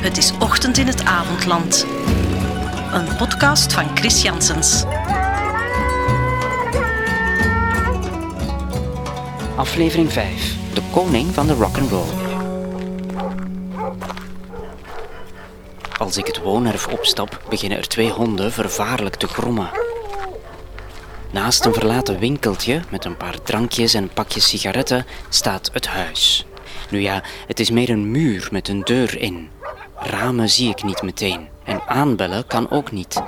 Het is ochtend in het avondland. Een podcast van Chris Janssens. Aflevering 5. De koning van de rock'n'roll. Als ik het woonerf opstap, beginnen er 2 honden vervaarlijk te grommen. Naast een verlaten winkeltje, met een paar drankjes en een pakje sigaretten, staat het huis. Nu ja, het is meer een muur met een deur in. Ramen zie ik niet meteen. En aanbellen kan ook niet.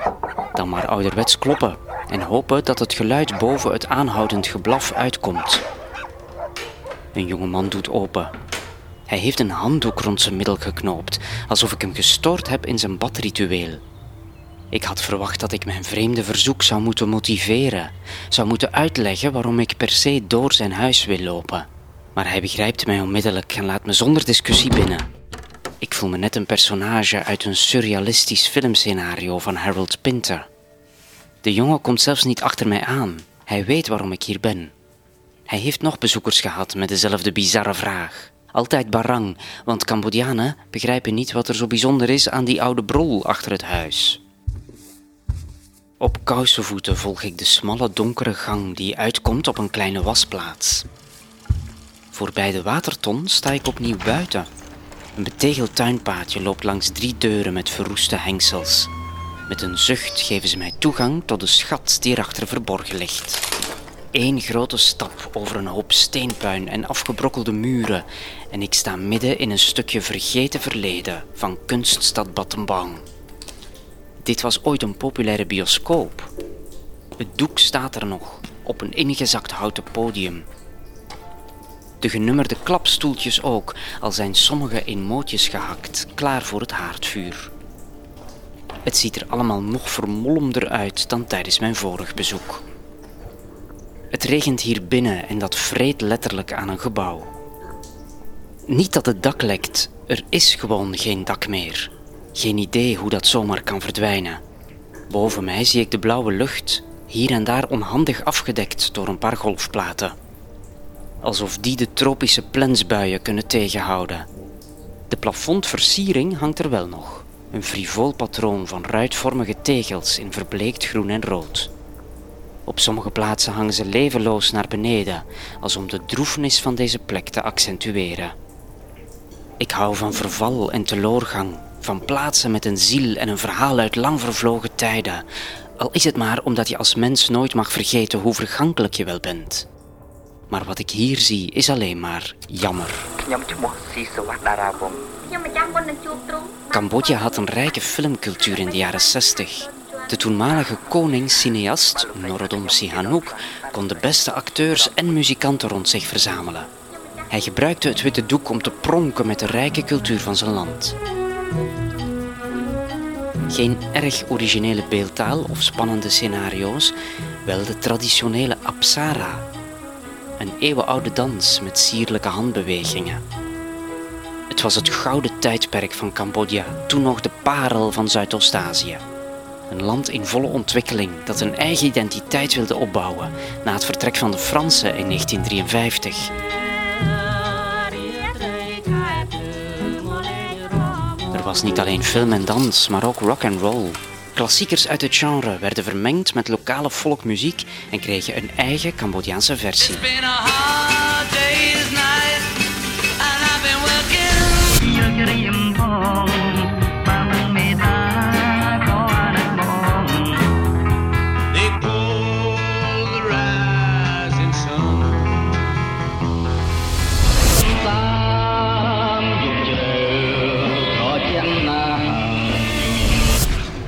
Dan maar ouderwets kloppen en hopen dat het geluid boven het aanhoudend geblaf uitkomt. Een jongeman doet open. Hij heeft een handdoek rond zijn middel geknoopt, alsof ik hem gestoord heb in zijn badritueel. Ik had verwacht dat ik mijn vreemde verzoek zou moeten motiveren, zou moeten uitleggen waarom ik per se door zijn huis wil lopen. Maar hij begrijpt mij onmiddellijk en laat me zonder discussie binnen. Ik voel me net een personage uit een surrealistisch filmscenario van Harold Pinter. De jongen komt zelfs niet achter mij aan. Hij weet waarom ik hier ben. Hij heeft nog bezoekers gehad met dezelfde bizarre vraag. Altijd barang, want Cambodjanen begrijpen niet wat er zo bijzonder is aan die oude brol achter het huis. Op kousenvoeten volg ik de smalle donkere gang die uitkomt op een kleine wasplaats. Voorbij de waterton sta ik opnieuw buiten. Een betegeld tuinpaadje loopt langs 3 deuren met verroeste hengsels. Met een zucht geven ze mij toegang tot de schat die erachter verborgen ligt. 1 grote stap over een hoop steenpuin en afgebrokkelde muren en ik sta midden in een stukje vergeten verleden van kunststad Battambang. Dit was ooit een populaire bioscoop. Het doek staat er nog, op een ingezakt houten podium. De genummerde klapstoeltjes ook, al zijn sommige in mootjes gehakt, klaar voor het haardvuur. Het ziet er allemaal nog vermolmder uit dan tijdens mijn vorig bezoek. Het regent hier binnen en dat vreet letterlijk aan een gebouw. Niet dat het dak lekt, er is gewoon geen dak meer. Geen idee hoe dat zomaar kan verdwijnen. Boven mij zie ik de blauwe lucht, hier en daar onhandig afgedekt door een paar golfplaten. Alsof die de tropische plensbuien kunnen tegenhouden. De plafondversiering hangt er wel nog. Een frivool patroon van ruitvormige tegels in verbleekt groen en rood. Op sommige plaatsen hangen ze levenloos naar beneden, als om de droefenis van deze plek te accentueren. Ik hou van verval en teloorgang, van plaatsen met een ziel en een verhaal uit lang vervlogen tijden, al is het maar omdat je als mens nooit mag vergeten hoe vergankelijk je wel bent. Maar wat ik hier zie is alleen maar jammer. Cambodja had een rijke filmcultuur in de jaren 60. De toenmalige koning-cineast Norodom Sihanouk kon de beste acteurs en muzikanten rond zich verzamelen. Hij gebruikte het witte doek om te pronken met de rijke cultuur van zijn land. Geen erg originele beeldtaal of spannende scenario's, wel de traditionele Apsara. Een eeuwenoude dans met sierlijke handbewegingen. Het was het gouden tijdperk van Cambodja, toen nog de parel van Zuidoost-Azië. Een land in volle ontwikkeling dat een eigen identiteit wilde opbouwen na het vertrek van de Fransen in 1953. Er was niet alleen film en dans, maar ook rock and roll. Klassiekers uit het genre werden vermengd met lokale folkmuziek en kregen een eigen Cambodjaanse versie.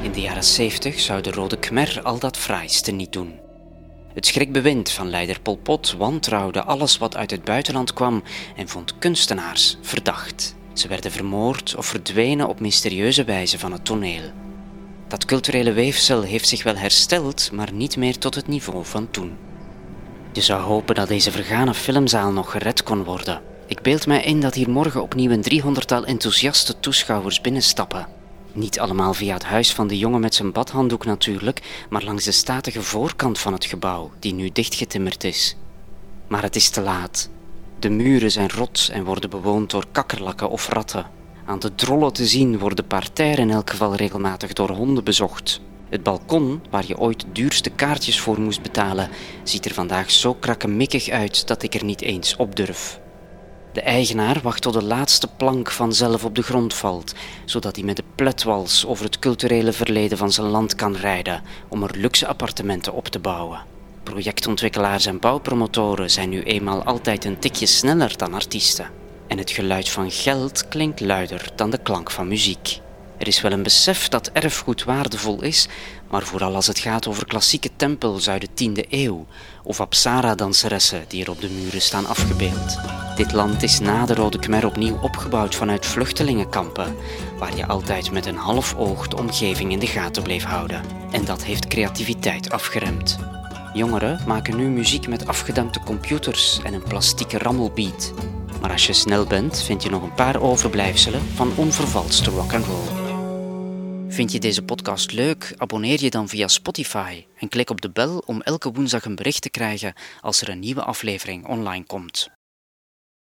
In de jaren 70 zou de Rode Khmer al dat fraaiste niet doen. Het schrikbewind van leider Pol Pot wantrouwde alles wat uit het buitenland kwam en vond kunstenaars verdacht. Ze werden vermoord of verdwenen op mysterieuze wijze van het toneel. Dat culturele weefsel heeft zich wel hersteld, maar niet meer tot het niveau van toen. Je zou hopen dat deze vergane filmzaal nog gered kon worden. Ik beeld mij in dat hier morgen opnieuw een 300-tal enthousiaste toeschouwers binnenstappen. Niet allemaal via het huis van de jongen met zijn badhanddoek natuurlijk, maar langs de statige voorkant van het gebouw, die nu dichtgetimmerd is. Maar het is te laat. De muren zijn rot en worden bewoond door kakkerlakken of ratten. Aan de drollen te zien worden parterres in elk geval regelmatig door honden bezocht. Het balkon, waar je ooit de duurste kaartjes voor moest betalen, ziet er vandaag zo krakkemikkig uit dat ik er niet eens op durf. De eigenaar wacht tot de laatste plank vanzelf op de grond valt, zodat hij met de pletwals over het culturele verleden van zijn land kan rijden om er luxe appartementen op te bouwen. Projectontwikkelaars en bouwpromotoren zijn nu eenmaal altijd een tikje sneller dan artiesten. En het geluid van geld klinkt luider dan de klank van muziek. Er is wel een besef dat erfgoed waardevol is, maar vooral als het gaat over klassieke tempels uit de 10e eeuw of Apsara-danseressen die er op de muren staan afgebeeld. Dit land is na de Rode Khmer opnieuw opgebouwd vanuit vluchtelingenkampen, waar je altijd met een half oog de omgeving in de gaten bleef houden. En dat heeft creativiteit afgeremd. Jongeren maken nu muziek met afgedankte computers en een plastieke rammelbeat. Maar als je snel bent, vind je nog een paar overblijfselen van onvervalste rock'n'roll. Vind je deze podcast leuk? Abonneer je dan via Spotify en klik op de bel om elke woensdag een bericht te krijgen als er een nieuwe aflevering online komt.